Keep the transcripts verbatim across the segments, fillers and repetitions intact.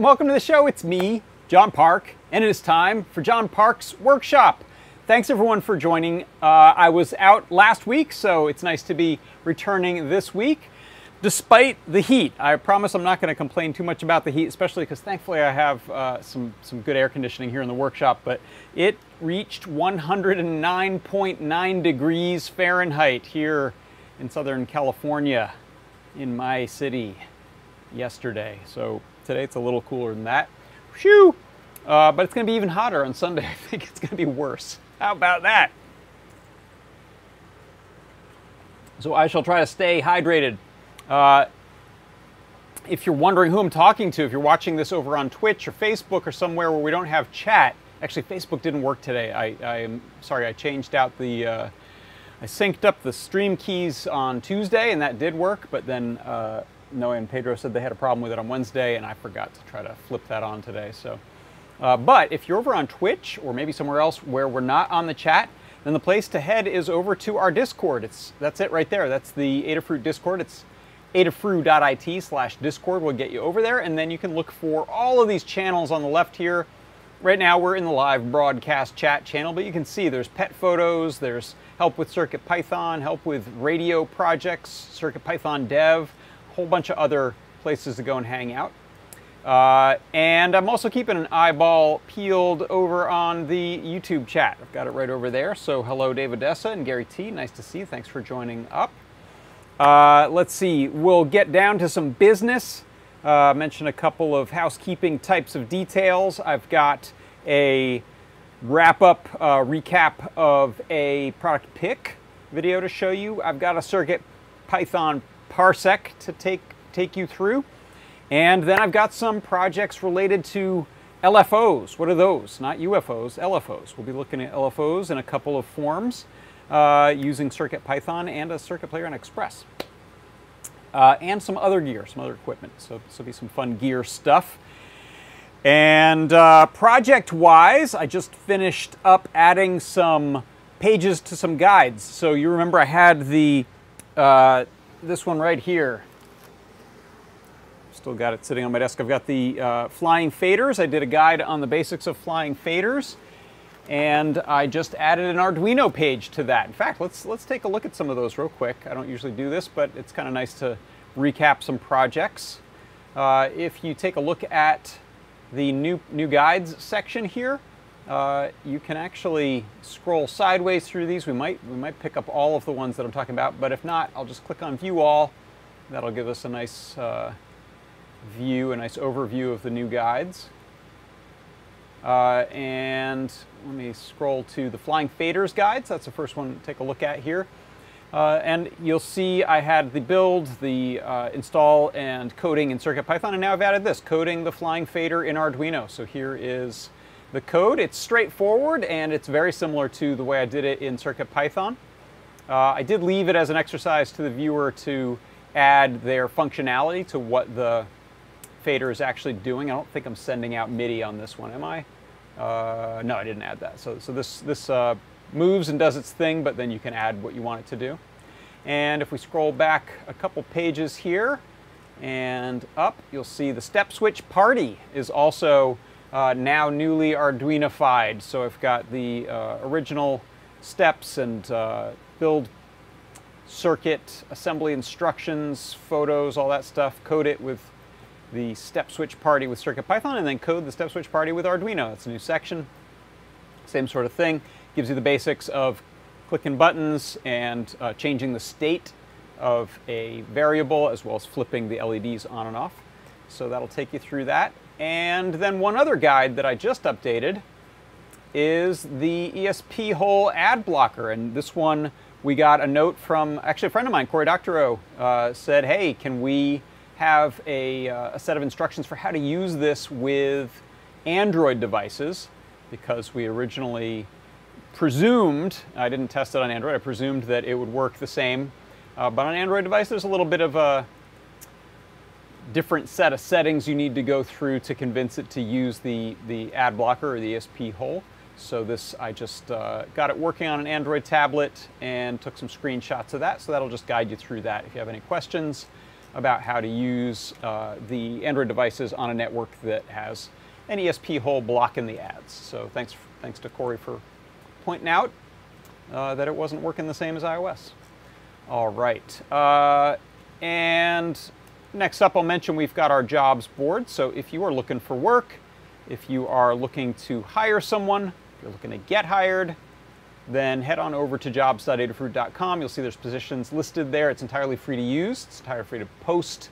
and welcome to the show. It's me, John Park, and it is time for John Park's workshop. Thanks everyone for joining. Uh, I was out last week, so it's nice to be returning this week, despite the heat. I promise I'm not going to complain too much about the heat, especially because thankfully I have uh, some, some good air conditioning here in the workshop, but it reached one hundred nine point nine degrees Fahrenheit here in Southern California, in my city, yesterday. So today it's a little cooler than that. Phew! Uh, but it's going to be even hotter on Sunday. I think it's going to be worse. How about that? So I shall try to stay hydrated. Uh, if you're wondering who I'm talking to, if you're watching this over on Twitch or Facebook or somewhere where we don't have chat, actually Facebook didn't work today. I, I am sorry, I changed out the, uh, I synced up the stream keys on Tuesday and that did work, but then uh, Noah and Pedro said they had a problem with it on Wednesday and I forgot to try to flip that on today. So, uh, but if you're over on Twitch or maybe somewhere else where we're not on the chat, then the place to head is over to our Discord. It's, that's it right there. That's the Adafruit Discord. It's adafruit dot I T slash Discord will get you over there, and then you can look for all of these channels on the left here. Right now we're in the live broadcast chat channel, but you can see there's pet photos, there's help with CircuitPython, help with radio projects, CircuitPython dev, a whole bunch of other places to go and hang out. Uh, and I'm also keeping an eyeball peeled over on the YouTube chat. I've got it right over there. So hello Davidessa and Gary T, nice to see you. Thanks for joining up. Uh, let's see, we'll get down to some business, uh, mention a couple of housekeeping types of details. I've got a wrap-up uh, recap of a product pick video to show you. I've got a CircuitPython parsec to take, take you through. And then I've got some projects related to L F Os. What are those? Not U F Os, L F Os. We'll be looking at L F Os in a couple of forms. Uh, using CircuitPython and a Circuit Playground Express. Uh, and some other gear, some other equipment. So this will be some fun gear stuff. And uh, project-wise, I just finished up adding some pages to some guides. So you remember I had the, uh, this one right here. Still got it sitting on my desk. I've got the uh, Flying Faders. I did a guide on the basics of Flying Faders. And I just added an Arduino page to that. In fact, let's let's take a look at some of those real quick. I don't usually do this, but it's kind of nice to recap some projects. Uh, if you take a look at the new, new guides section here, uh, you can actually scroll sideways through these. We might, we might pick up all of the ones that I'm talking about, but if not, I'll just click on View All. That'll give us a nice uh, view, a nice overview of the new guides. Uh, and let me scroll to the Flying Faders guides. That's the first one to take a look at here. Uh, and you'll see I had the build, the uh, install and coding in CircuitPython, and now I've added this, coding the Flying Fader in Arduino. So here is the code. It's straightforward and it's very similar to the way I did it in CircuitPython. Uh, I did leave it as an exercise to the viewer to add their functionality to what the fader is actually doing. I don't think I'm sending out MIDI on this one, am I? Uh, no, I didn't add that. So, so this, this uh, moves and does its thing, but then you can add what you want it to do. And if we scroll back a couple pages here and up, you'll see the Step Switch Party is also uh, now newly Arduino-fied. So I've got the uh, original steps and uh, build circuit, assembly instructions, photos, all that stuff, code it with the Step Switch Party with CircuitPython, and then code the Step Switch Party with Arduino. That's a new section. Same sort of thing. Gives you the basics of clicking buttons and uh, changing the state of a variable, as well as flipping the L E Ds on and off. So that'll take you through that. And then one other guide that I just updated is the ESPHome ad blocker. And this one, we got a note from, actually a friend of mine, Corey Doctorow, uh, said, hey, can we have a, uh, a set of instructions for how to use this with Android devices, because we originally presumed, I didn't test it on Android, I presumed that it would work the same, uh, but on Android device there's a little bit of a different set of settings you need to go through to convince it to use the, the ad blocker or the ESPHome. So this, I just uh, got it working on an Android tablet and took some screenshots of that, so that'll just guide you through that if you have any questions. about how to use uh, the Android devices on a network that has an ESPHome blocking the ads. So thanks, thanks to Corey for pointing out uh, that it wasn't working the same as iOS. All right. Uh, and next up, I'll mention we've got our jobs board. So if you are looking for work, if you are looking to hire someone, if you're looking to get hired, then head on over to jobs dot adafruit dot com. You'll see there's positions listed there. It's entirely free to use. It's entirely free to post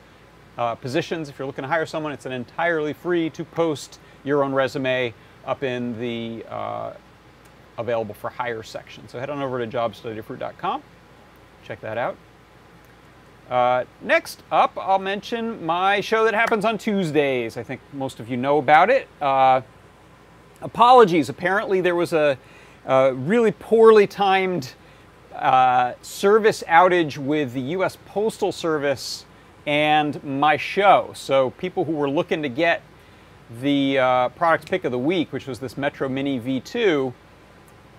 uh, positions. If you're looking to hire someone, it's an entirely free to post your own resume up in the uh, available for hire section. So head on over to jobs dot adafruit dot com. Check that out. Uh, next up, I'll mention my show that happens on Tuesdays. I think most of you know about it. Uh, apologies. Apparently there was a Uh, really poorly timed uh, service outage with the U S Postal Service and my show. So people who were looking to get the uh, product pick of the week, which was this Metro Mini V two,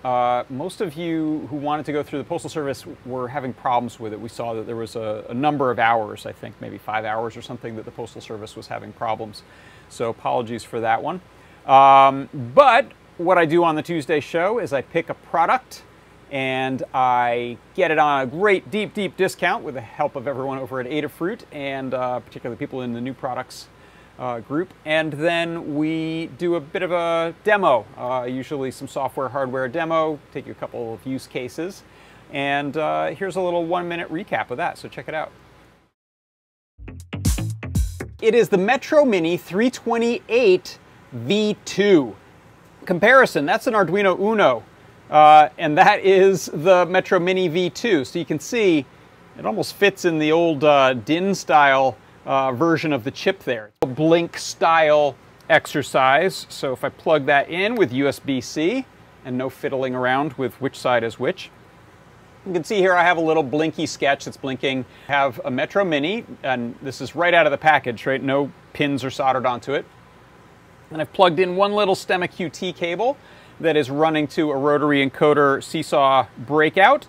uh, most of you who wanted to go through the Postal Service were having problems with it. We saw that there was a, a number of hours, I think maybe five hours or something, that the Postal Service was having problems. So apologies for that one. Um, but what I do on the Tuesday show is I pick a product and I get it on a great deep, deep discount with the help of everyone over at Adafruit and uh, particularly people in the new products uh, group. And then we do a bit of a demo, uh, usually some software, hardware demo, take you a couple of use cases. And uh, here's a little one minute recap of that, so check it out. It is the Metro Mini three twenty-eight V two. Comparison, that's an Arduino Uno, uh, and that is the Metro Mini V two. So you can see it almost fits in the old uh, D I N style uh, version of the chip there. It's a blink style exercise. So if I plug that in with U S B C and no fiddling around with which side is which, you can see here I have a little blinky sketch that's blinking. I have a Metro Mini, and this is right out of the package, right? No pins are soldered onto it. And I've plugged in one little Stemma Q T cable that is running to a rotary encoder seesaw breakout.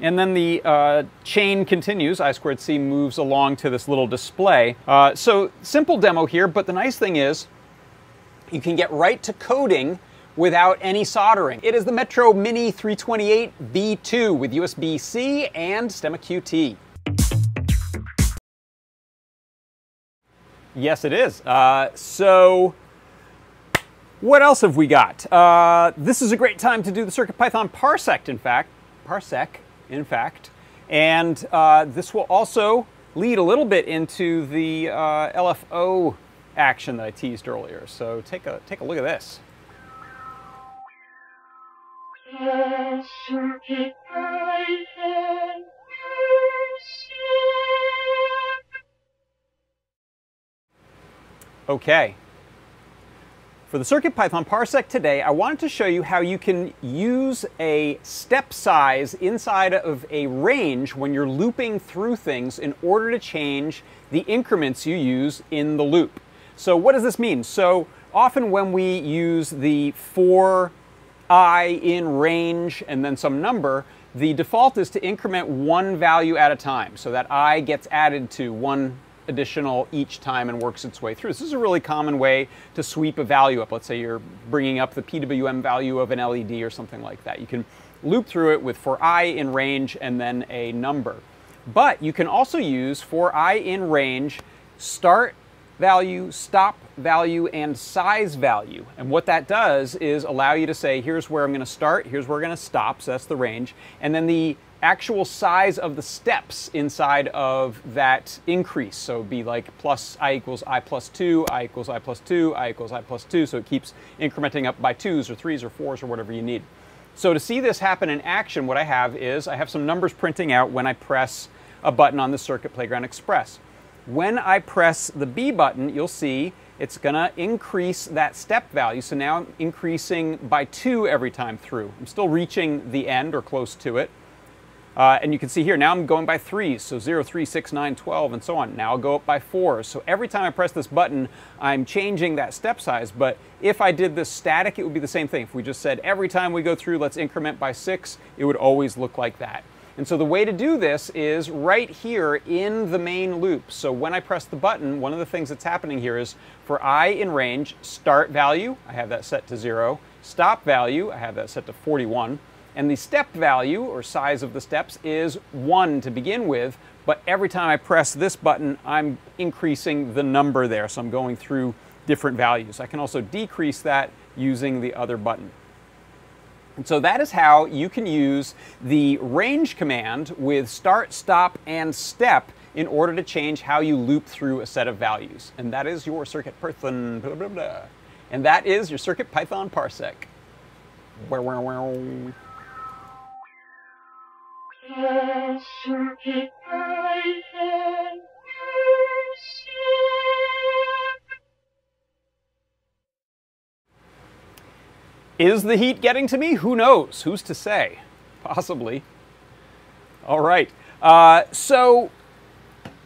And then the uh, chain continues, I squared C moves along to this little display. Uh, so simple demo here, but the nice thing is you can get right to coding without any soldering. It is the Metro Mini three twenty-eight V two with U S B C and Stemma Q T. Yes, it is. Uh, so. What else have we got? Uh, this is a great time to do the CircuitPython Parsec, in fact. Parsec, in fact. And uh, this will also lead a little bit into the uh, L F O action that I teased earlier. So take a, take a look at this. Okay. For the CircuitPython Parsec today, I wanted to show you how you can use a step size inside of a range when you're looping through things in order to change the increments you use in the loop. So what does this mean? So often when we use the for I in range and then some number, the default is to increment one value at a time. So that I gets added to one additional each time and works its way through. This is a really common way to sweep a value up. Let's say you're bringing up the P W M value of an L E D or something like that. You can loop through it with for I in range and then a number. But you can also use for I in range, start value, stop value, and size value. And what that does is allow you to say, here's where I'm going to start, here's where I'm going to stop, so that's the range, and then the actual size of the steps inside of that increase. So it'd be like plus I equals I plus two, I equals I plus two, I equals I plus two. So it keeps incrementing up by twos or threes or fours or whatever you need. So to see this happen in action, what I have is I have some numbers printing out when I press a button on the Circuit Playground Express. When I press the B button, you'll see it's gonna increase that step value. So now I'm increasing by two every time through. I'm still reaching the end or close to it. Uh, and you can see here, now I'm going by threes, so zero, three, six, nine, twelve, and so on. Now I'll go up by fours. So every time I press this button, I'm changing that step size. But if I did this static, it would be the same thing. If we just said every time we go through, let's increment by six, it would always look like that. And so the way to do this is right here in the main loop. So when I press the button, one of the things that's happening here is for I in range, start value, I have that set to zero, stop value, I have that set to forty-one, and the step value or size of the steps is one to begin with, but every time I press this button, I'm increasing the number there, so I'm going through different values. I can also decrease that using the other button. And so that is how you can use the range command with start, stop, and step in order to change how you loop through a set of values. And that is your CircuitPython, blah, blah, blah. And that is your CircuitPython Parsec. Wow, wow, wow. Is the heat getting to me? Who knows? Who's to say? Possibly. All right. Uh, so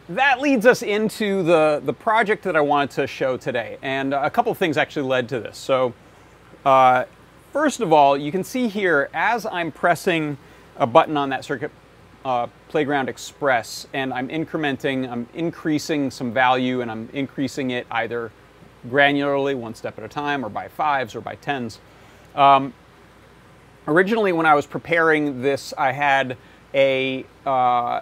that leads us into the, the project that I wanted to show today. And a couple of things actually led to this. So uh, first of all, you can see here as I'm pressing a button on that Circuit uh, Playground Express and I'm incrementing, I'm increasing some value and I'm increasing it either granularly one step at a time or by fives or by tens. Um, originally when I was preparing this, I had a uh,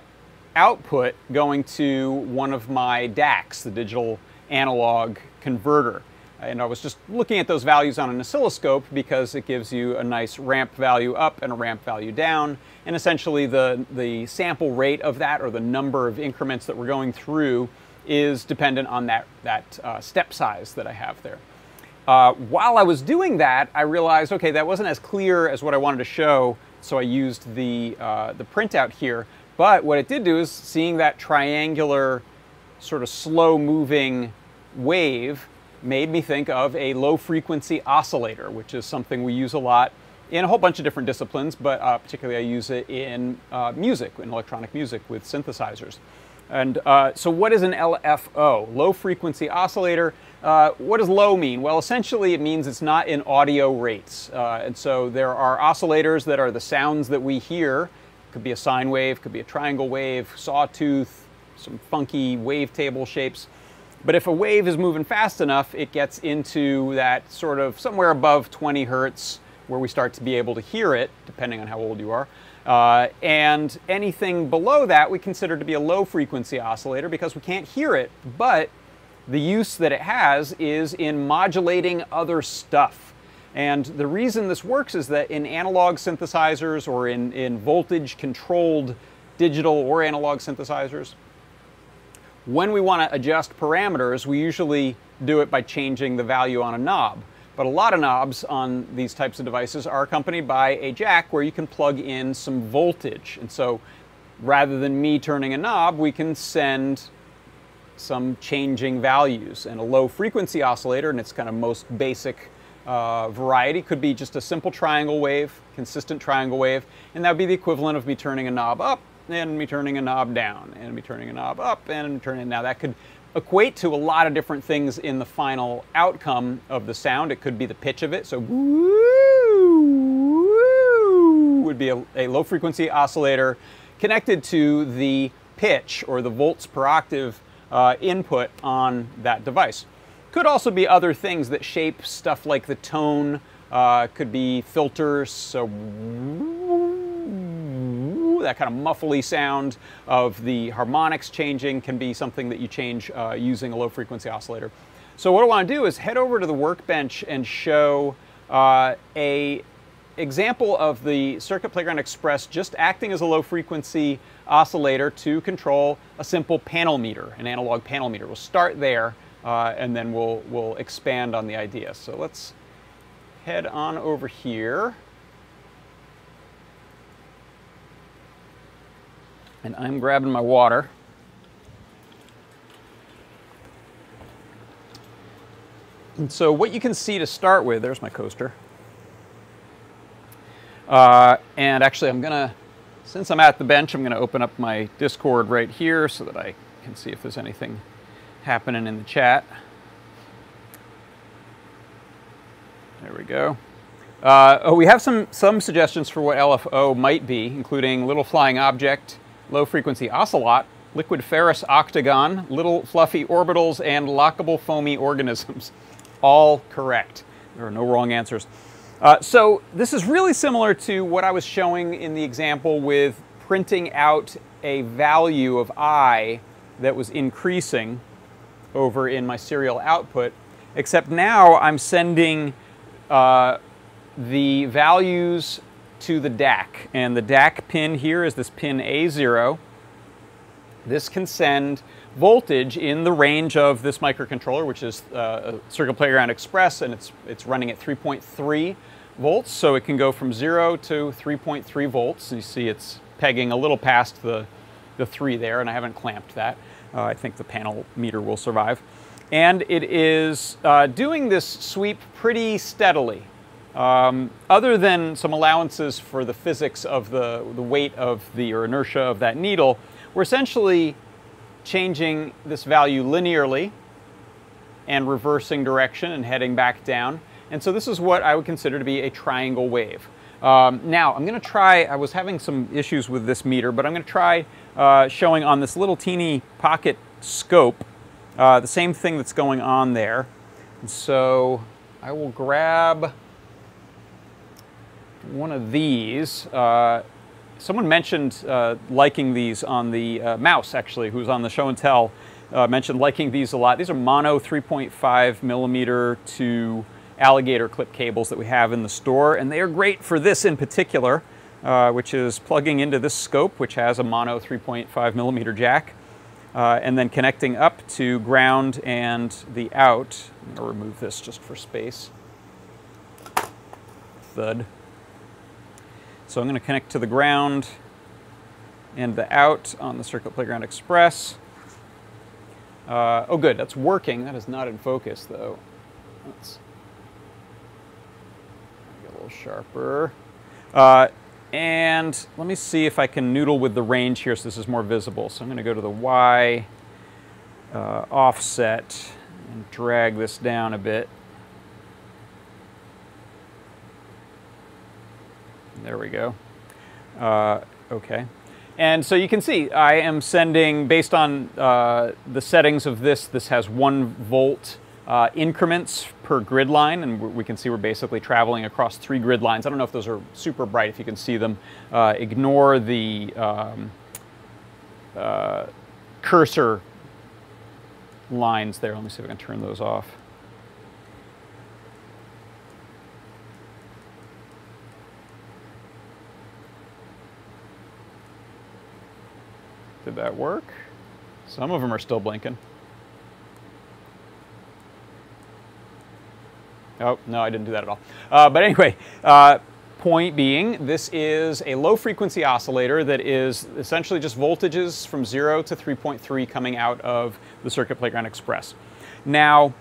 output going to one of my D A Cs, the digital analog converter. And I was just looking at those values on an oscilloscope because it gives you a nice ramp value up and a ramp value down. And essentially the, the sample rate of that or the number of increments that we're going through is dependent on that, that uh, step size that I have there. Uh, while I was doing that, I realized, okay, that wasn't as clear as what I wanted to show, so I used the, uh, the printout here. But what it did do is seeing that triangular, sort of slow-moving wave made me think of a low-frequency oscillator, which is something we use a lot in a whole bunch of different disciplines, but uh, particularly I use it in uh, music, in electronic music with synthesizers. And uh, so what is an L F O, low-frequency oscillator? Uh, what does low mean? Well, essentially it means it's not in audio rates. Uh, and so there are oscillators that are the sounds that we hear. Could be a sine wave, could be a triangle wave, sawtooth, some funky wavetable shapes. But if a wave is moving fast enough, it gets into that sort of somewhere above twenty hertz where we start to be able to hear it, depending on how old you are. Uh, and anything below that we consider to be a low-frequency oscillator because we can't hear it, but the use that it has is in modulating other stuff. And the reason this works is that in analog synthesizers or in, in voltage-controlled digital or analog synthesizers, when we want to adjust parameters, we usually do it by changing the value on a knob. But a lot of knobs on these types of devices are accompanied by a jack where you can plug in some voltage. And so rather than me turning a knob, we can send some changing values. And a low frequency oscillator, in its kind of most basic uh, variety, could be just a simple triangle wave, consistent triangle wave. And that would be the equivalent of me turning a knob up and me turning a knob down and me turning a knob up and turning. Now that could equate to a lot of different things in the final outcome of the sound. It could be the pitch of it. So woo would be a, a low frequency oscillator connected to the pitch or the volts per octave uh, input on that device. Could also be other things that shape stuff like the tone. Uh, could be filters. So that kind of muffly sound of the harmonics changing can be something that you change uh, using a low-frequency oscillator. So what I want to do is head over to the workbench and show uh, a example of the Circuit Playground Express just acting as a low-frequency oscillator to control a simple panel meter, an analog panel meter. We'll start there uh, and then we'll, we'll expand on the idea. So let's head on over here. And I'm grabbing my water. And so what you can see to start with, there's my coaster. Uh, and actually I'm gonna, since I'm at the bench, I'm gonna open up my Discord right here so that I can see if there's anything happening in the chat. There we go. Uh, oh, we have some, some suggestions for what L F O might be, including little flying object, low frequency ocelot, liquid ferrous octagon, little fluffy orbitals, and lockable foamy organisms. All correct. There are no wrong answers. Uh, so this is really similar to what I was showing in the example with printing out a value of I that was increasing over in my serial output, except now I'm sending uh, the values to the D A C. And the D A C pin here is this pin A zero. This can send voltage in the range of this microcontroller, which is uh, Circuit Playground Express, and it's, it's running at three point three volts. So it can go from zero to three point three volts. You see it's pegging a little past the, the three there, and I haven't clamped that. Uh, I think the panel meter will survive. And it is uh, doing this sweep pretty steadily. Um, other than some allowances for the physics of the, the weight of the, or inertia of that needle, we're essentially changing this value linearly and reversing direction and heading back down. And so this is what I would consider to be a triangle wave. Um, now, I'm gonna try, I was having some issues with this meter, but I'm gonna try uh, showing on this little teeny pocket scope uh, the same thing that's going on there. And so I will grab one of these. Uh, someone mentioned uh, liking these on the uh, mouse, actually, who's on the show and tell, uh, mentioned liking these a lot. These are mono three point five millimeter to alligator clip cables that we have in the store, and they are great for this in particular, uh, which is plugging into this scope, which has a mono three point five millimeter jack, uh, and then connecting up to ground and the out. I'm gonna remove this just for space. Thud. So I'm going to connect to the ground and the out on the Circuit Playground Express. Uh, oh good, that's working. That is not in focus though. Let's get a little sharper. Uh, and let me see if I can noodle with the range here so this is more visible. So I'm going to go to the Y uh, offset and drag this down a bit. There we go. Uh, okay. And so you can see I am sending, based on uh, the settings of this, this has one volt uh, increments per grid line, and we can see we're basically traveling across three grid lines. I don't know if those are super bright, if you can see them. Uh, ignore the um, uh, cursor lines there. Let me see if I can turn those off. Did that work? Some of them are still blinking. Oh, no, I didn't do that at all. Uh, but anyway, uh, point being, this is a low frequency oscillator that is essentially just voltages from zero to three point three coming out of the Circuit Playground Express. Now,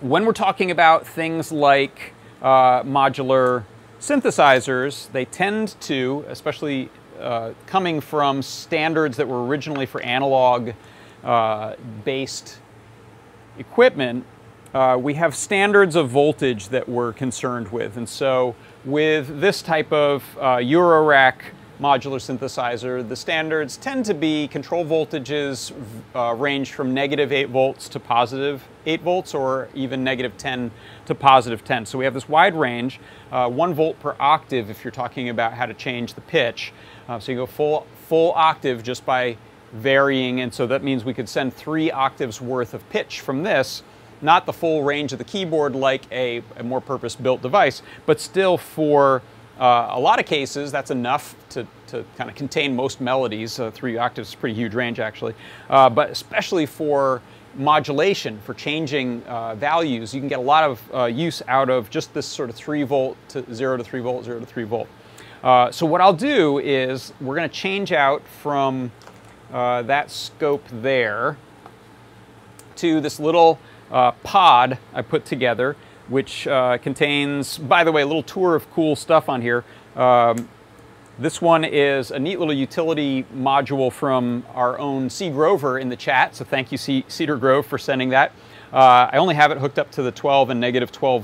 when we're talking about things like uh, modular synthesizers, they tend to, especially Uh, coming from standards that were originally for analog uh, based equipment, uh, we have standards of voltage that we're concerned with. And so with this type of uh, Eurorack modular synthesizer, the standards tend to be control voltages uh, range from negative eight volts to positive eight volts, or even negative ten to positive ten. So we have this wide range, uh, one volt per octave if you're talking about how to change the pitch. Uh, so you go full, full octave just by varying, and so that means we could send three octaves worth of pitch from this, not the full range of the keyboard like a, a more purpose-built device, but still for Uh, a lot of cases, that's enough to, to kind of contain most melodies. Uh, three octaves is a pretty huge range, actually. Uh, but especially for modulation, for changing uh, values, you can get a lot of uh, use out of just this sort of three volt to zero to three volt, zero to three volt. Uh, so what I'll do is we're going to change out from uh, that scope there to this little uh, pod I put together, which uh, contains, by the way, a little tour of cool stuff on here. Um, this one is a neat little utility module from our own C. Grover in the chat, so thank you C Cedar Grove for sending that. Uh, I only have it hooked up to the twelve and negative twelve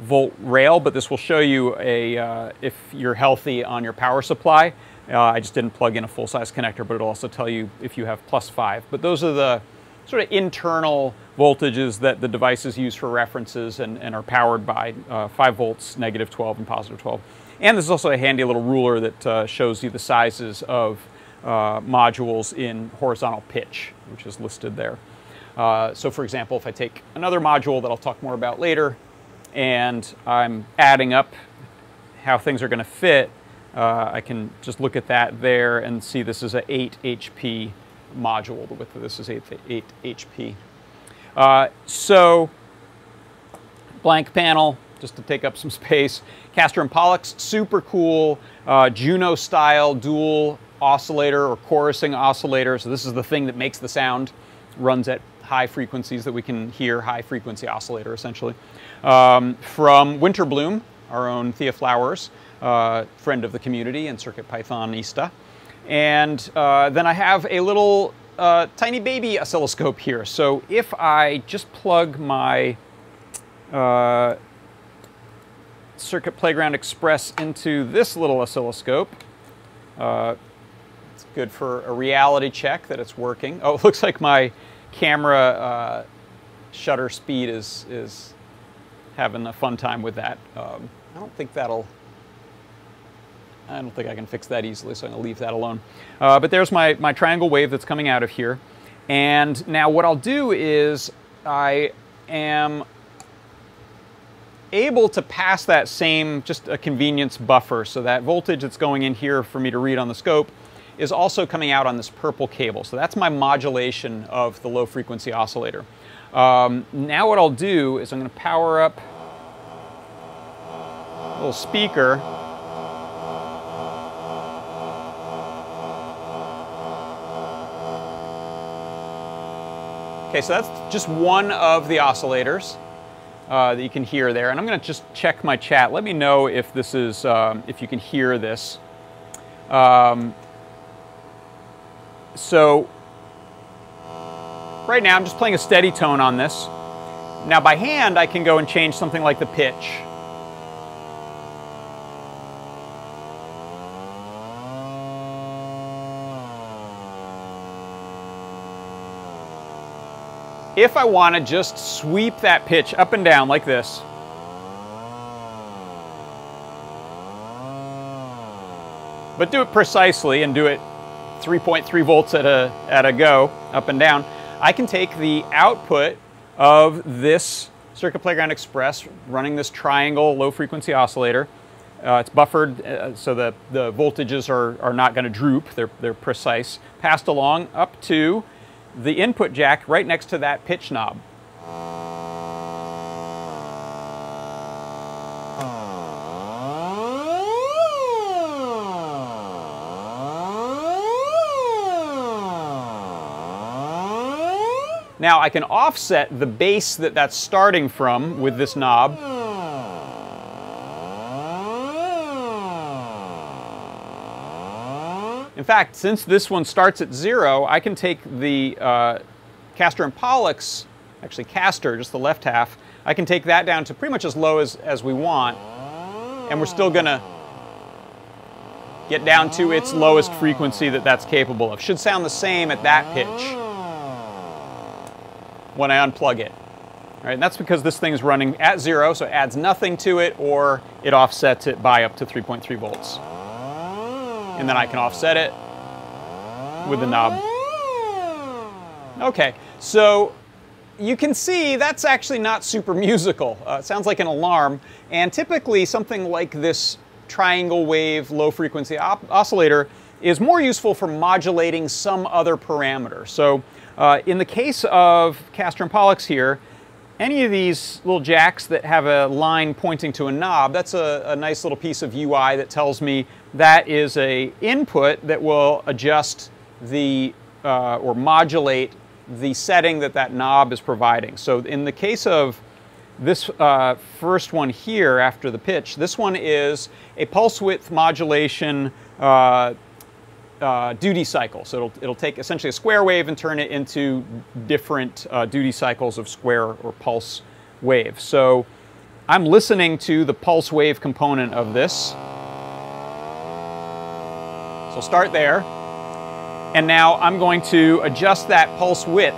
volt rail, but this will show you a uh, if you're healthy on your power supply. Uh, I just didn't plug in a full-size connector, but it'll also tell you if you have plus five. But those are the sort of internal voltages that the devices use for references and, and are powered by uh, five volts, negative twelve, and positive twelve. And there's also a handy little ruler that uh, shows you the sizes of uh, modules in horizontal pitch, which is listed there. Uh, so for example, if I take another module that I'll talk more about later, and I'm adding up how things are going to fit, uh, I can just look at that there and see this is an eight H P module. The width of this is eight H P. Uh, so, blank panel, just to take up some space. Castor and Pollux, super cool, uh, Juno-style dual oscillator or chorusing oscillator. So this is the thing that makes the sound, runs at high frequencies that we can hear, high frequency oscillator essentially. Um, from Winterbloom, our own Thea Flowers, uh, friend of the community and CircuitPythonista. And uh, then I have a little uh, tiny baby oscilloscope here. So if I just plug my uh, Circuit Playground Express into this little oscilloscope, uh, it's good for a reality check that it's working. Oh, it looks like my camera uh, shutter speed is, is having a fun time with that. Um, I don't think that'll, I don't think I can fix that easily, so I'm gonna leave that alone. Uh, but there's my, my triangle wave that's coming out of here. And now what I'll do is I am able to pass that same, just a convenience buffer. So that voltage that's going in here for me to read on the scope is also coming out on this purple cable. So that's my modulation of the low frequency oscillator. Um, now what I'll do is I'm gonna power up a little speaker. Okay, so that's just one of the oscillators uh, that you can hear there. And I'm gonna just check my chat. Let me know if this is, um, if you can hear this. Um, so, right now I'm just playing a steady tone on this. Now by hand I can go and change something like the pitch. If I want to just sweep that pitch up and down like this. But do it precisely and do it three point three volts at a, at a go, up and down. I can take the output of this Circuit Playground Express running this triangle low frequency oscillator. Uh, it's buffered uh, so that the voltages are, are not going to droop. They're, they're precise. Passed along up to the input jack right next to that pitch knob. Now I can offset the base that that's starting from with this knob. In fact, since this one starts at zero, I can take the uh, Castor and Pollux, actually Castor, just the left half, I can take that down to pretty much as low as, as we want, and we're still gonna get down to its lowest frequency that that's capable of. Should sound the same at that pitch when I unplug it. All right, and that's because this thing's running at zero, so it adds nothing to it, or it offsets it by up to three point three volts. And then I can offset it with the knob. Okay, so you can see that's actually not super musical. Uh, it sounds like an alarm, and typically something like this triangle wave low frequency oscillator is more useful for modulating some other parameter. So uh, in the case of Castor and Pollux here, any of these little jacks that have a line pointing to a knob, that's a, a nice little piece of U I that tells me that is an input that will adjust the, uh, or modulate the setting that that knob is providing. So in the case of this uh, first one here after the pitch, this one is a pulse width modulation uh, Uh, duty cycle. So it'll, it'll take essentially a square wave and turn it into different uh, duty cycles of square or pulse wave. So I'm listening to the pulse wave component of this. So start there. And now I'm going to adjust that pulse width.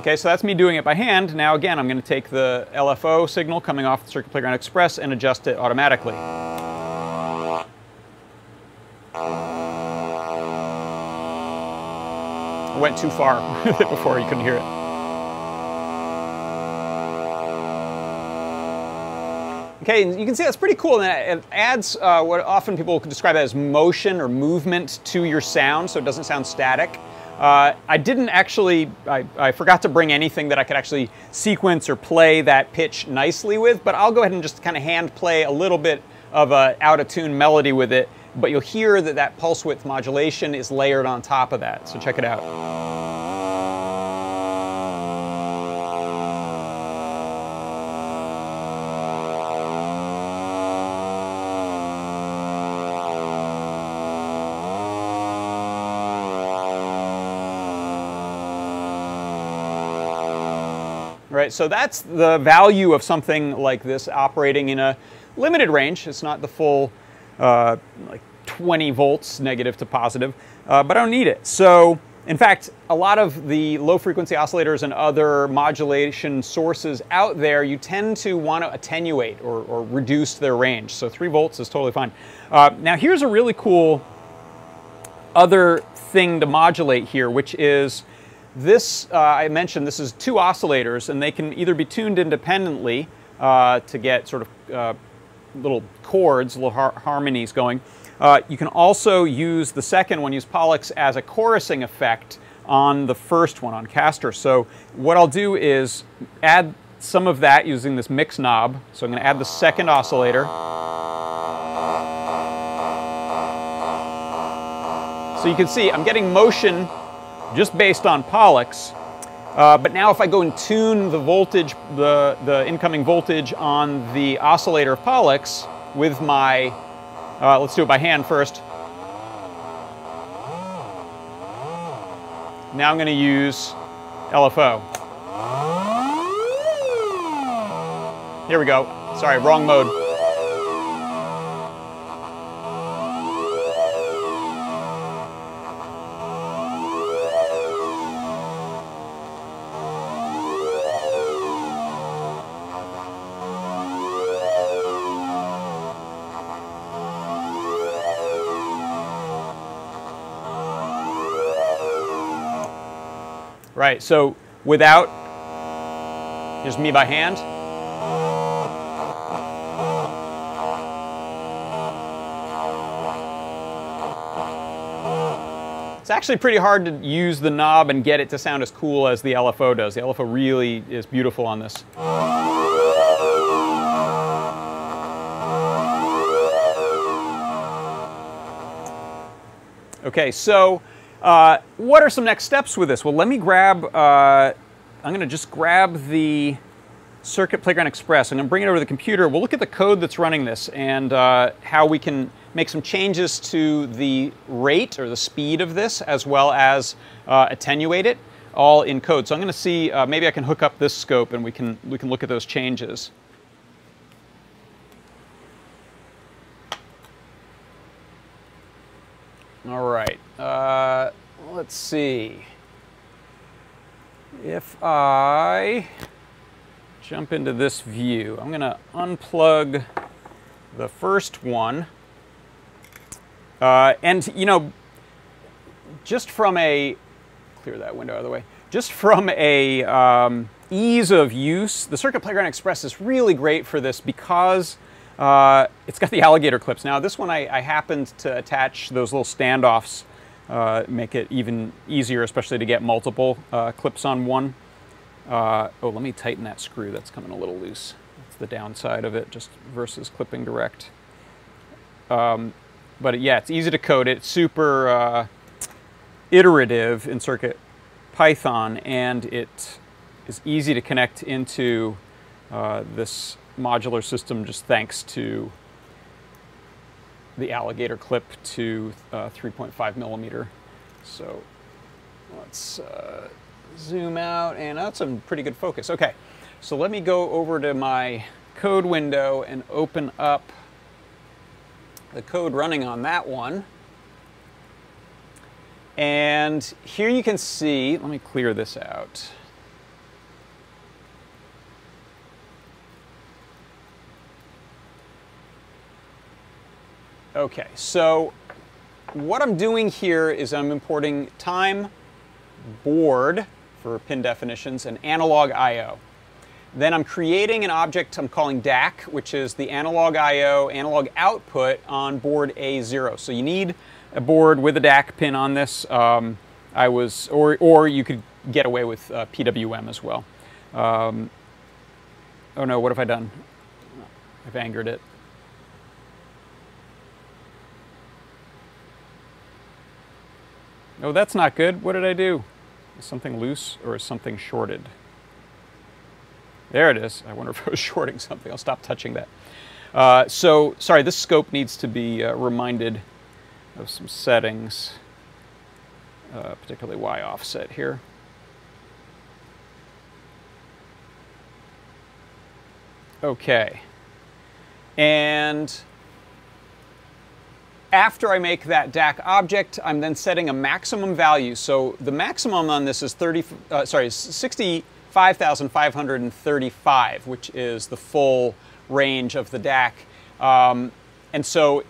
Okay, so that's me doing it by hand. Now again, I'm going to take the L F O signal coming off the Circuit Playground Express and adjust it automatically. I went too far with it before, you couldn't hear it. Okay, and you can see that's pretty cool, and it adds uh, what often people could describe as motion or movement to your sound, so it doesn't sound static. Uh, I didn't actually, I, I forgot to bring anything that I could actually sequence or play that pitch nicely with, but I'll go ahead and just kind of hand play a little bit of a out-of-tune melody with it, but you'll hear that that pulse width modulation is layered on top of that, so check it out. Right, so that's the value of something like this operating in a limited range. It's not the full uh, like twenty volts, negative to positive, uh, but I don't need it. So, in fact, a lot of the low-frequency oscillators and other modulation sources out there, you tend to want to attenuate or, or reduce their range. So three volts is totally fine. Uh, now, here's a really cool other thing to modulate here, which is this, uh, I mentioned, this is two oscillators, and they can either be tuned independently uh, to get sort of uh, little chords, little har harmonies going. Uh, you can also use the second one, use Pollux, as a chorusing effect on the first one, on Castor. So what I'll do is add some of that using this mix knob. So I'm going to add the second oscillator. So you can see I'm getting motion just based on Pollux, uh, but now if I go and tune the voltage, the, the incoming voltage on the oscillator of Pollux with my, uh, let's do it by hand first. Now I'm going to use L F O. Here we go. Sorry, wrong mode. Right, so without, here's me by hand. It's actually pretty hard to use the knob and get it to sound as cool as the L F O does. The L F O really is beautiful on this. Okay, so Uh, what are some next steps with this? Well, let me grab, uh, I'm going to just grab the Circuit Playground Express. I'm going to bring it over to the computer. We'll look at the code that's running this and uh, how we can make some changes to the rate or the speed of this, as well as uh, attenuate it, all in code. So I'm going to see, uh, maybe I can hook up this scope and we can, we can look at those changes. All right, uh, let's see. If I jump into this view, I'm gonna unplug the first one. Uh, and, you know, just from a, clear that window out of the way, just from a um, ease of use, the Circuit Playground Express is really great for this because Uh, it's got the alligator clips. Now this one I, I happened to attach those little standoffs, uh, make it even easier, especially to get multiple uh, clips on one. Uh, oh, let me tighten that screw. That's coming a little loose. That's the downside of it, just versus clipping direct. Um, but yeah, it's easy to code it. It's super uh, iterative in CircuitPython, and it is easy to connect into uh, this modular system just thanks to the alligator clip to uh, three point five millimeter So let's uh, zoom out, and that's some pretty good focus. Okay, so let me go over to my code window and open up the code running on that one. And here you can see, let me clear this out. Okay, so what I'm doing here is I'm importing time, board, for pin definitions, and analog I O. Then I'm creating an object I'm calling D A C, which is the analog I O, analog output on board A zero. So you need a board with a D A C pin on this. Um, I was, or, or you could get away with uh, P W M as well. Um, oh no, what have I done? I've angered it. Oh, that's not good. What did I do? Is something loose or is something shorted? There it is. I wonder if I was shorting something. I'll stop touching that. Uh, so, sorry, this scope needs to be uh, reminded of some settings, uh, particularly Y offset here. Okay. And after I make that D A C object, I'm then setting a maximum value. So the maximum on this is thirty, uh, sorry, sixty-five thousand five hundred thirty-five, which is the full range of the D A C. Um, and so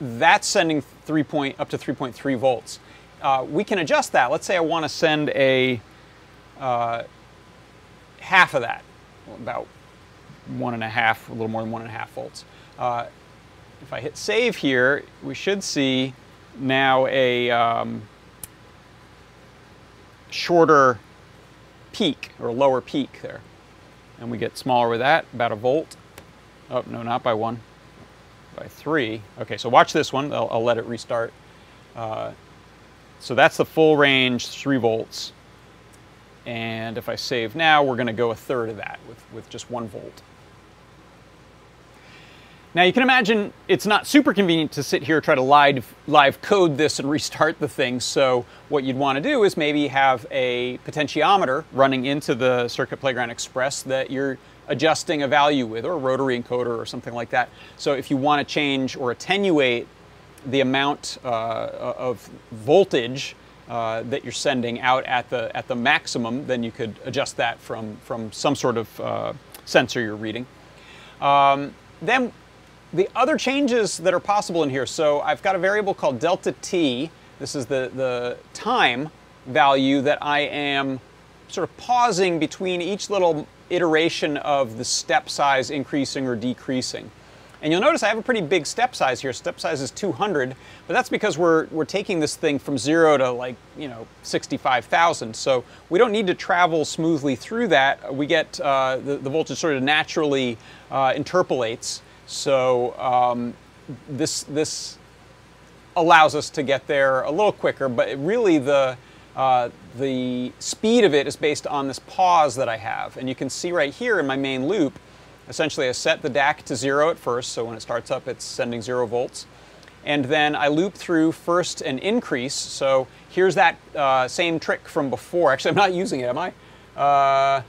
that's sending three point, up to three point three volts. Uh, we can adjust that. Let's say I want to send a uh, half of that, about one and a half, a little more than one and a half volts. Uh, If I hit save here, we should see now a um, shorter peak, or lower peak there. And we get smaller with that, about a volt. Oh, no, not by one, by three. Okay, so watch this one. I'll, I'll let it restart. Uh, so that's the full range, three volts. And if I save now, we're going to go a third of that with, with just one volt. Now you can imagine it's not super convenient to sit here, try to live, live code this and restart the thing. So what you'd want to do is maybe have a potentiometer running into the Circuit Playground Express that you're adjusting a value with, or a rotary encoder or something like that. So if you want to change or attenuate the amount uh, of voltage uh, that you're sending out at the, at the maximum, then you could adjust that from, from some sort of uh, sensor you're reading. Um, then the other changes that are possible in here, so I've got a variable called delta T. This is the, the time value that I am sort of pausing between each little iteration of the step size increasing or decreasing. And you'll notice I have a pretty big step size here. Step size is two hundred, but that's because we're, we're taking this thing from zero to, like, you know, sixty-five thousand. So we don't need to travel smoothly through that. We get uh, the, the voltage sort of naturally uh, interpolates. So um, this, this allows us to get there a little quicker, but really the, uh, the speed of it is based on this pause that I have. And you can see right here in my main loop, essentially I set the D A C to zero at first, so when it starts up it's sending zero volts. And then I loop through first an increase, so here's that uh, same trick from before. Actually, I'm not using it, am I? Uh,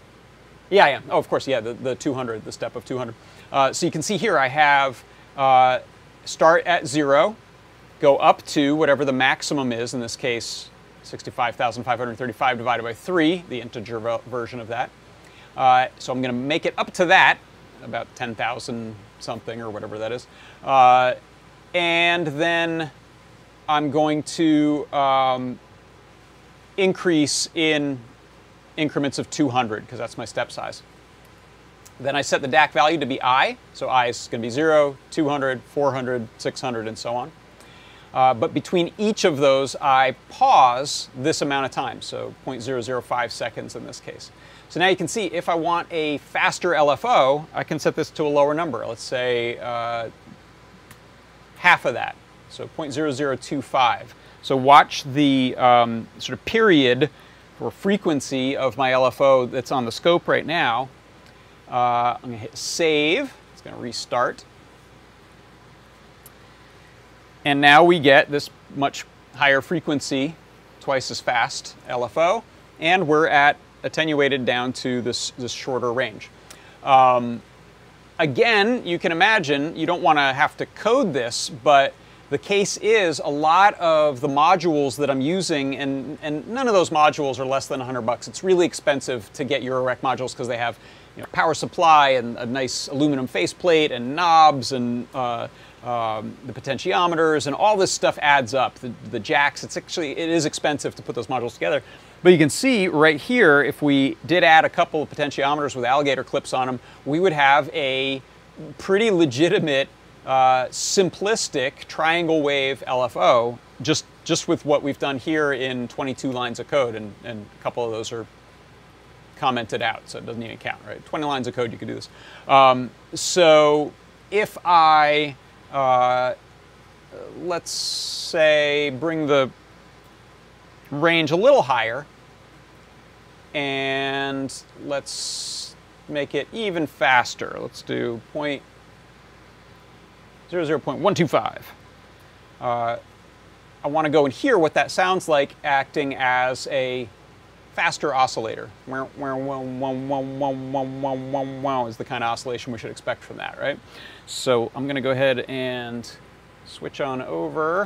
yeah, I am. Oh, of course, yeah, the, the two hundred, the step of two hundred. Uh, so you can see here I have uh, start at zero, go up to whatever the maximum is, in this case sixty-five thousand five hundred thirty-five divided by three, the integer version of that. Uh, so I'm going to make it up to that, about ten thousand something or whatever that is. Uh, and then I'm going to um, increase in increments of two hundred, because that's my step size. Then I set the D A C value to be I, so I is going to be zero, two hundred, four hundred, six hundred, and so on. Uh, but between each of those, I pause this amount of time, so zero point zero zero five seconds in this case. So now you can see if I want a faster L F O, I can set this to a lower number. Let's say uh, half of that, so zero point zero zero two five. So watch the um, sort of period or frequency of my L F O that's on the scope right now. Uh, I'm going to hit save. It's going to restart. And now we get this much higher frequency, twice as fast L F O, and we're at attenuated down to this, this shorter range. Um, again, you can imagine you don't want to have to code this, but the case is a lot of the modules that I'm using, and, and none of those modules are less than one hundred bucks. It's really expensive to get Eurorack modules because they have you know, power supply and a nice aluminum faceplate and knobs and uh, um, the potentiometers, and all this stuff adds up. The, the jacks, it's actually, it is expensive to put those modules together. But you can see right here, if we did add a couple of potentiometers with alligator clips on them, we would have a pretty legitimate Uh, simplistic triangle wave L F O, just, just with what we've done here in twenty-two lines of code, and, and a couple of those are commented out, so it doesn't even count, right? twenty lines of code, you could do this. Um, so if I, uh, let's say, bring the range a little higher, and let's make it even faster. Let's do point zero point one two five. Uh, I want to go and hear what that sounds like acting as a faster oscillator. Wow, wow, wow, wow, wow, wow, wow, wow, is the kind of oscillation we should expect from that, right? So I'm going to go ahead and switch on over,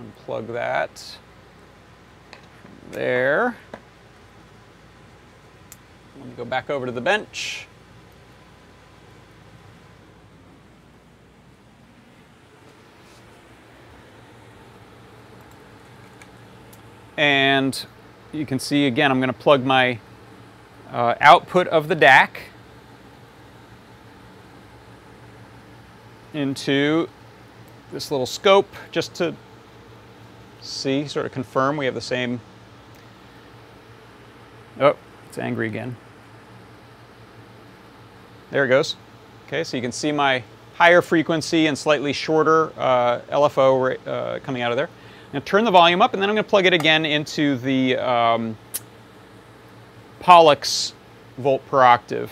unplug that there. Let me go back over to the bench. And you can see, again, I'm going to plug my uh, output of the D A C into this little scope just to see, sort of confirm we have the same. Oh, it's angry again. There it goes. Okay, so you can see my higher frequency and slightly shorter uh, L F O uh, coming out of there. Now turn the volume up, and then I'm going to plug it again into the um, Pollux volt per octave.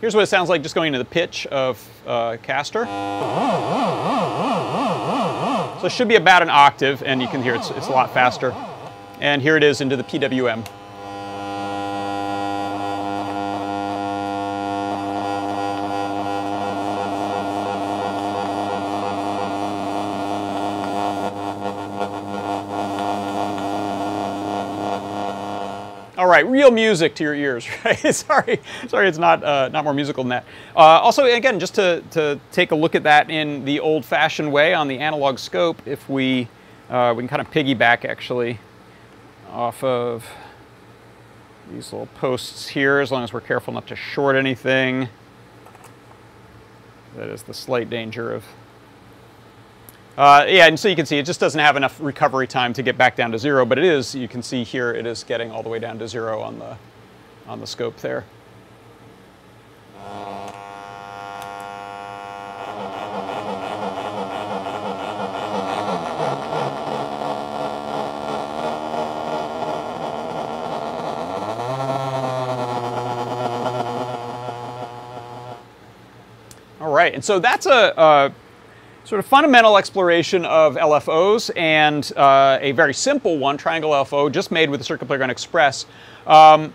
Here's what it sounds like just going to the pitch of uh, Castor. So it should be about an octave, and you can hear it's, it's a lot faster. And here it is into the P W M. Right, real music to your ears, right? sorry, sorry, it's not uh, not more musical than that. Uh, also, again, just to, to take a look at that in the old-fashioned way on the analog scope, if we uh, we can kind of piggyback actually off of these little posts here, as long as we're careful not to short anything. That is the slight danger of. Uh, yeah, and so you can see it just doesn't have enough recovery time to get back down to zero, but it is, you can see here, it is getting all the way down to zero on the, on the scope there. All right, and so that's a... a sort of fundamental exploration of L F Os, and uh, a very simple one, triangle L F O, just made with the Circuit Playground Express. Um,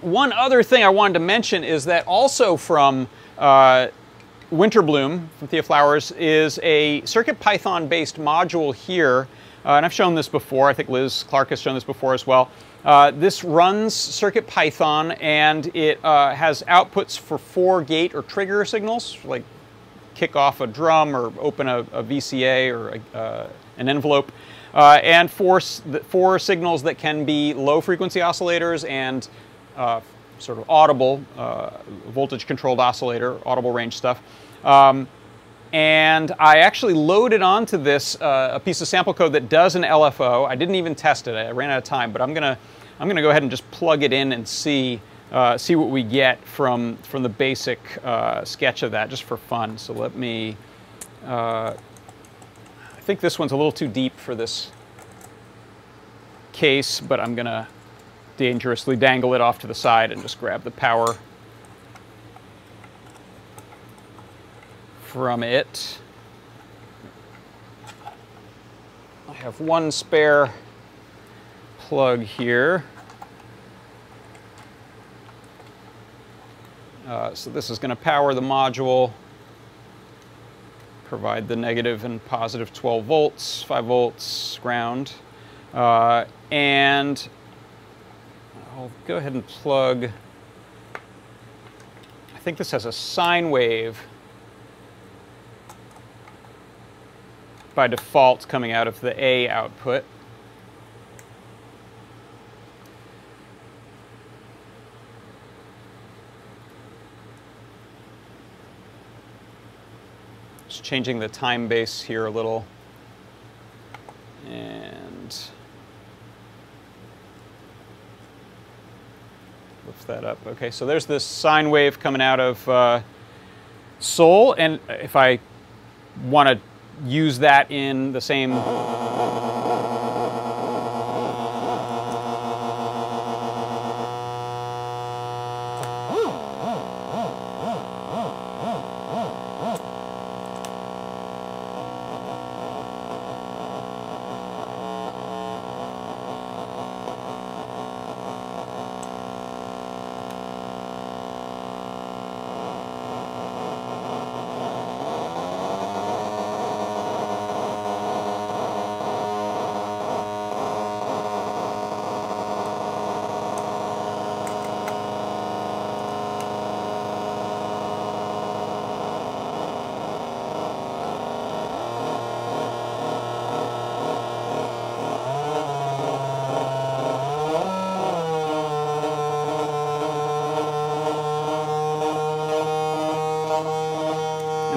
one other thing I wanted to mention is that also from uh, Winterbloom, from Thea Flowers, is a CircuitPython-based module here, uh, and I've shown this before. I think Liz Clark has shown this before as well. Uh, this runs CircuitPython, and it uh, has outputs for four gate or trigger signals, like kick off a drum or open a, a V C A or a, uh, an envelope, uh, and four, four signals that can be low frequency oscillators and uh, sort of audible, uh, voltage controlled oscillator, audible range stuff. Um, and I actually loaded onto this uh, a piece of sample code that does an L F O. I didn't even test it, I ran out of time, but I'm gonna, I'm gonna go ahead and just plug it in and see uh, see what we get from, from the basic uh, sketch of that, just for fun. So let me, uh, I think this one's a little too deep for this case, but I'm gonna dangerously dangle it off to the side and just grab the power from it. I have one spare plug here. Uh, so this is going to power the module, provide the negative and positive twelve volts, five volts ground. Uh, and I'll go ahead and plug, I think this has a sine wave by default coming out of the A output. Just changing the time base here a little. And lift that up. Okay, so there's this sine wave coming out of uh, Sol, and if I want to use that in the same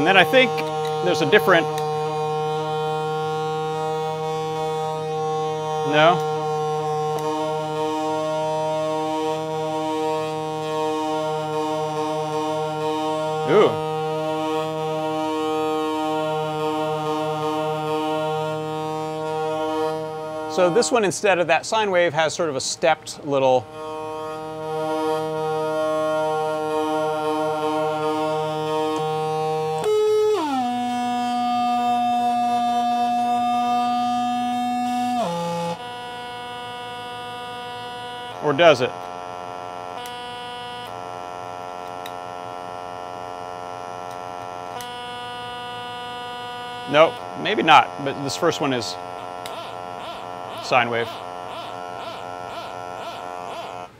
And I think there's a different, no? Ooh. So this one, instead of that sine wave, has sort of a stepped little, or does it? Nope, maybe not, but this first one is sine wave.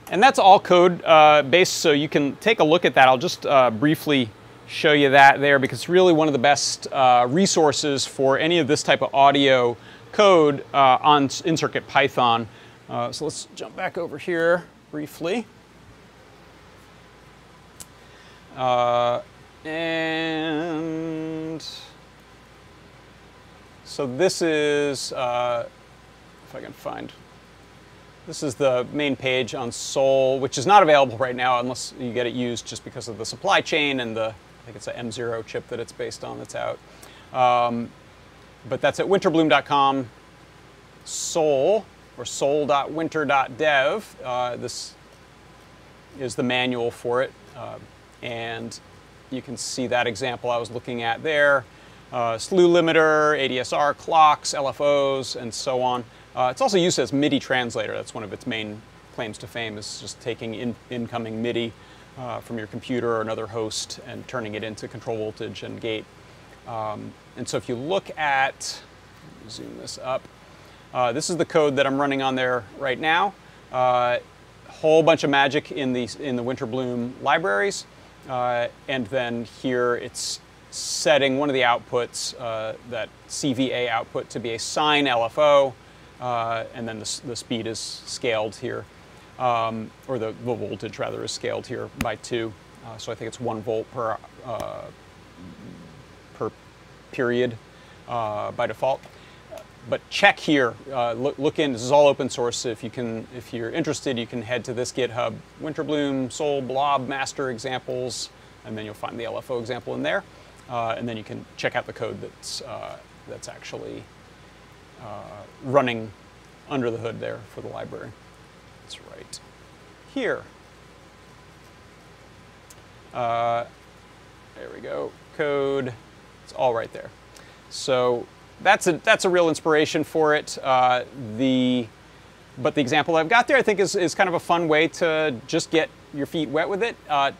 And that's all code uh, based, so you can take a look at that. I'll just uh, briefly show you that there, because it's really one of the best uh, resources for any of this type of audio code uh, on in CircuitPython. Uh, so let's jump back over here briefly. Uh, and so this is, uh, if I can find, this is the main page on Sol, which is not available right now unless you get it used, just because of the supply chain and the, I think it's an M zero chip that it's based on that's out. Um, but that's at winterbloom dot com, Sol, or sol dot winter dot dev. Uh, this is the manual for it. Uh, and you can see that example I was looking at there. Uh, slew limiter, A D S R clocks, L F Os, and so on. Uh, it's also used as MIDI translator. That's one of its main claims to fame, is just taking in, incoming MIDI uh, from your computer or another host and turning it into control voltage and gate. Um, and so if you look at, let me zoom this up, Uh, this is the code that I'm running on there right now. A uh, whole bunch of magic in the, in the Winterbloom libraries. Uh, and then here it's setting one of the outputs, uh, that C V A output, to be a sine L F O. Uh, and then the, the speed is scaled here, um, or the, the voltage rather is scaled here by two. Uh, so I think it's one volt per, uh, per period uh, by default. but check here. Uh, look, look in. This is all open source. If you can, if you're interested, you can head to this GitHub, Winterbloom, Sol, Blob, Master examples, and then you'll find the L F O example in there. Uh, and then you can check out the code that's uh, that's actually uh, running under the hood there for the library. That's right here. Uh, there we go. Code. It's all right there. So that's a that's a real inspiration for it. Uh, the but the example I've got there, I think, is is kind of a fun way to just get your feet wet with it. Uh,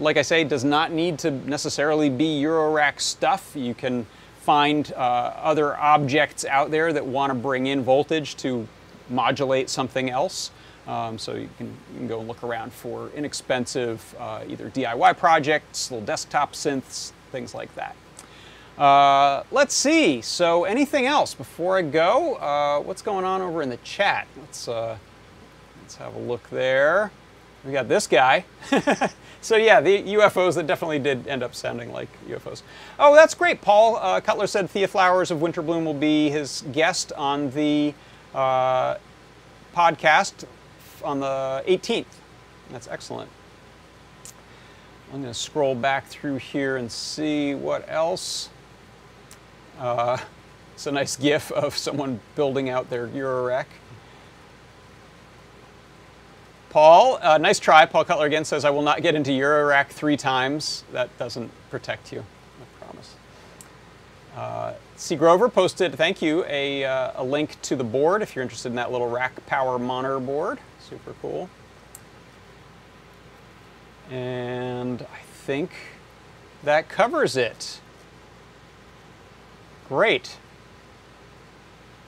like I say, it does not need to necessarily be Eurorack stuff. You can find uh, other objects out there that want to bring in voltage to modulate something else. Um, so you can, you can go and look around for inexpensive uh, either D I Y projects, little desktop synths, things like that. Uh, let's see. So anything else before I go? Uh, what's going on over in the chat? Let's uh, let's have a look there. We got this guy. So yeah, the U F Os that definitely did end up sounding like U F Os. Oh, that's great. Paul uh, Cutler said Thea Flowers of Winterbloom will be his guest on the uh, podcast on the eighteenth. That's excellent. I'm going to scroll back through here and see what else. Uh, it's a nice GIF of someone building out their Eurorack. Paul, uh, nice try. Paul Cutler again says, I will not get into Eurorack three times. That doesn't protect you, I promise. Uh, C. Grover posted, thank you, a, uh, a link to the board if you're interested in that little rack power monitor board. Super cool. And I think that covers it. Great.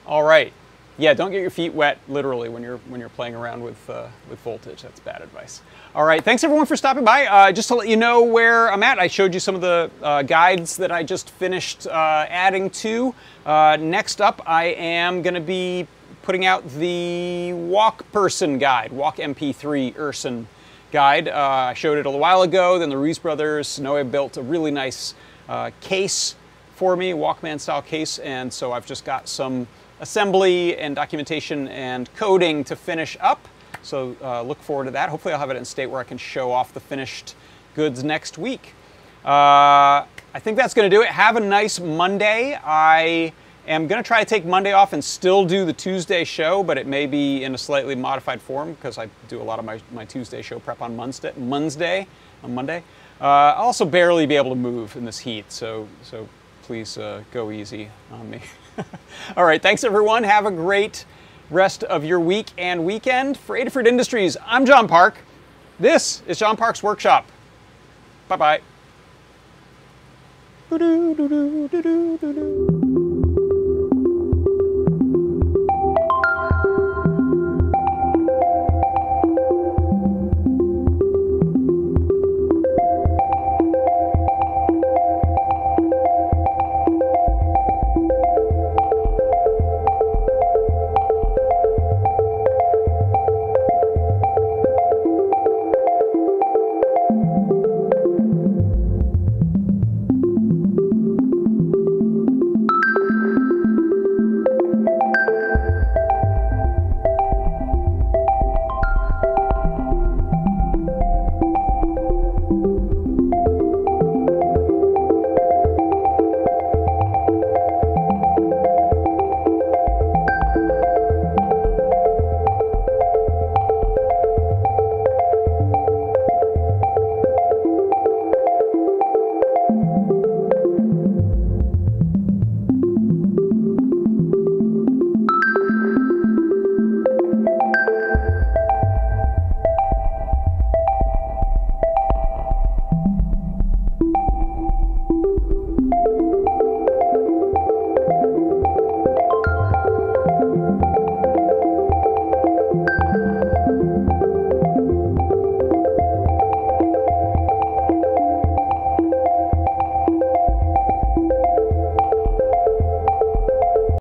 All right. Yeah, don't get your feet wet, literally, when you're when you're playing around with uh, with voltage. That's bad advice. All right, thanks everyone for stopping by. Uh, just to let you know where I'm at, I showed you some of the uh, guides that I just finished uh, adding to. Uh, next up, I am going to be putting out the Walk Person guide, Walk M P three Urson guide. Uh, I showed it a little while ago. Then the Ruiz brothers, Noah built a really nice uh, case for me, Walkman-style case, and so I've just got some assembly and documentation and coding to finish up. So uh, look forward to that. Hopefully I'll have it in a state where I can show off the finished goods next week. Uh, I think that's gonna do it. Have a nice Monday. I am gonna try to take Monday off and still do the Tuesday show, but it may be in a slightly modified form because I do a lot of my, my Tuesday show prep on Monday. Monday, on Monday. Uh, I'll also barely be able to move in this heat, so, so please uh, go easy on me. All right, thanks everyone. Have a great rest of your week and weekend. For Adafruit Industries, I'm John Park. This is John Park's Workshop. Bye-bye.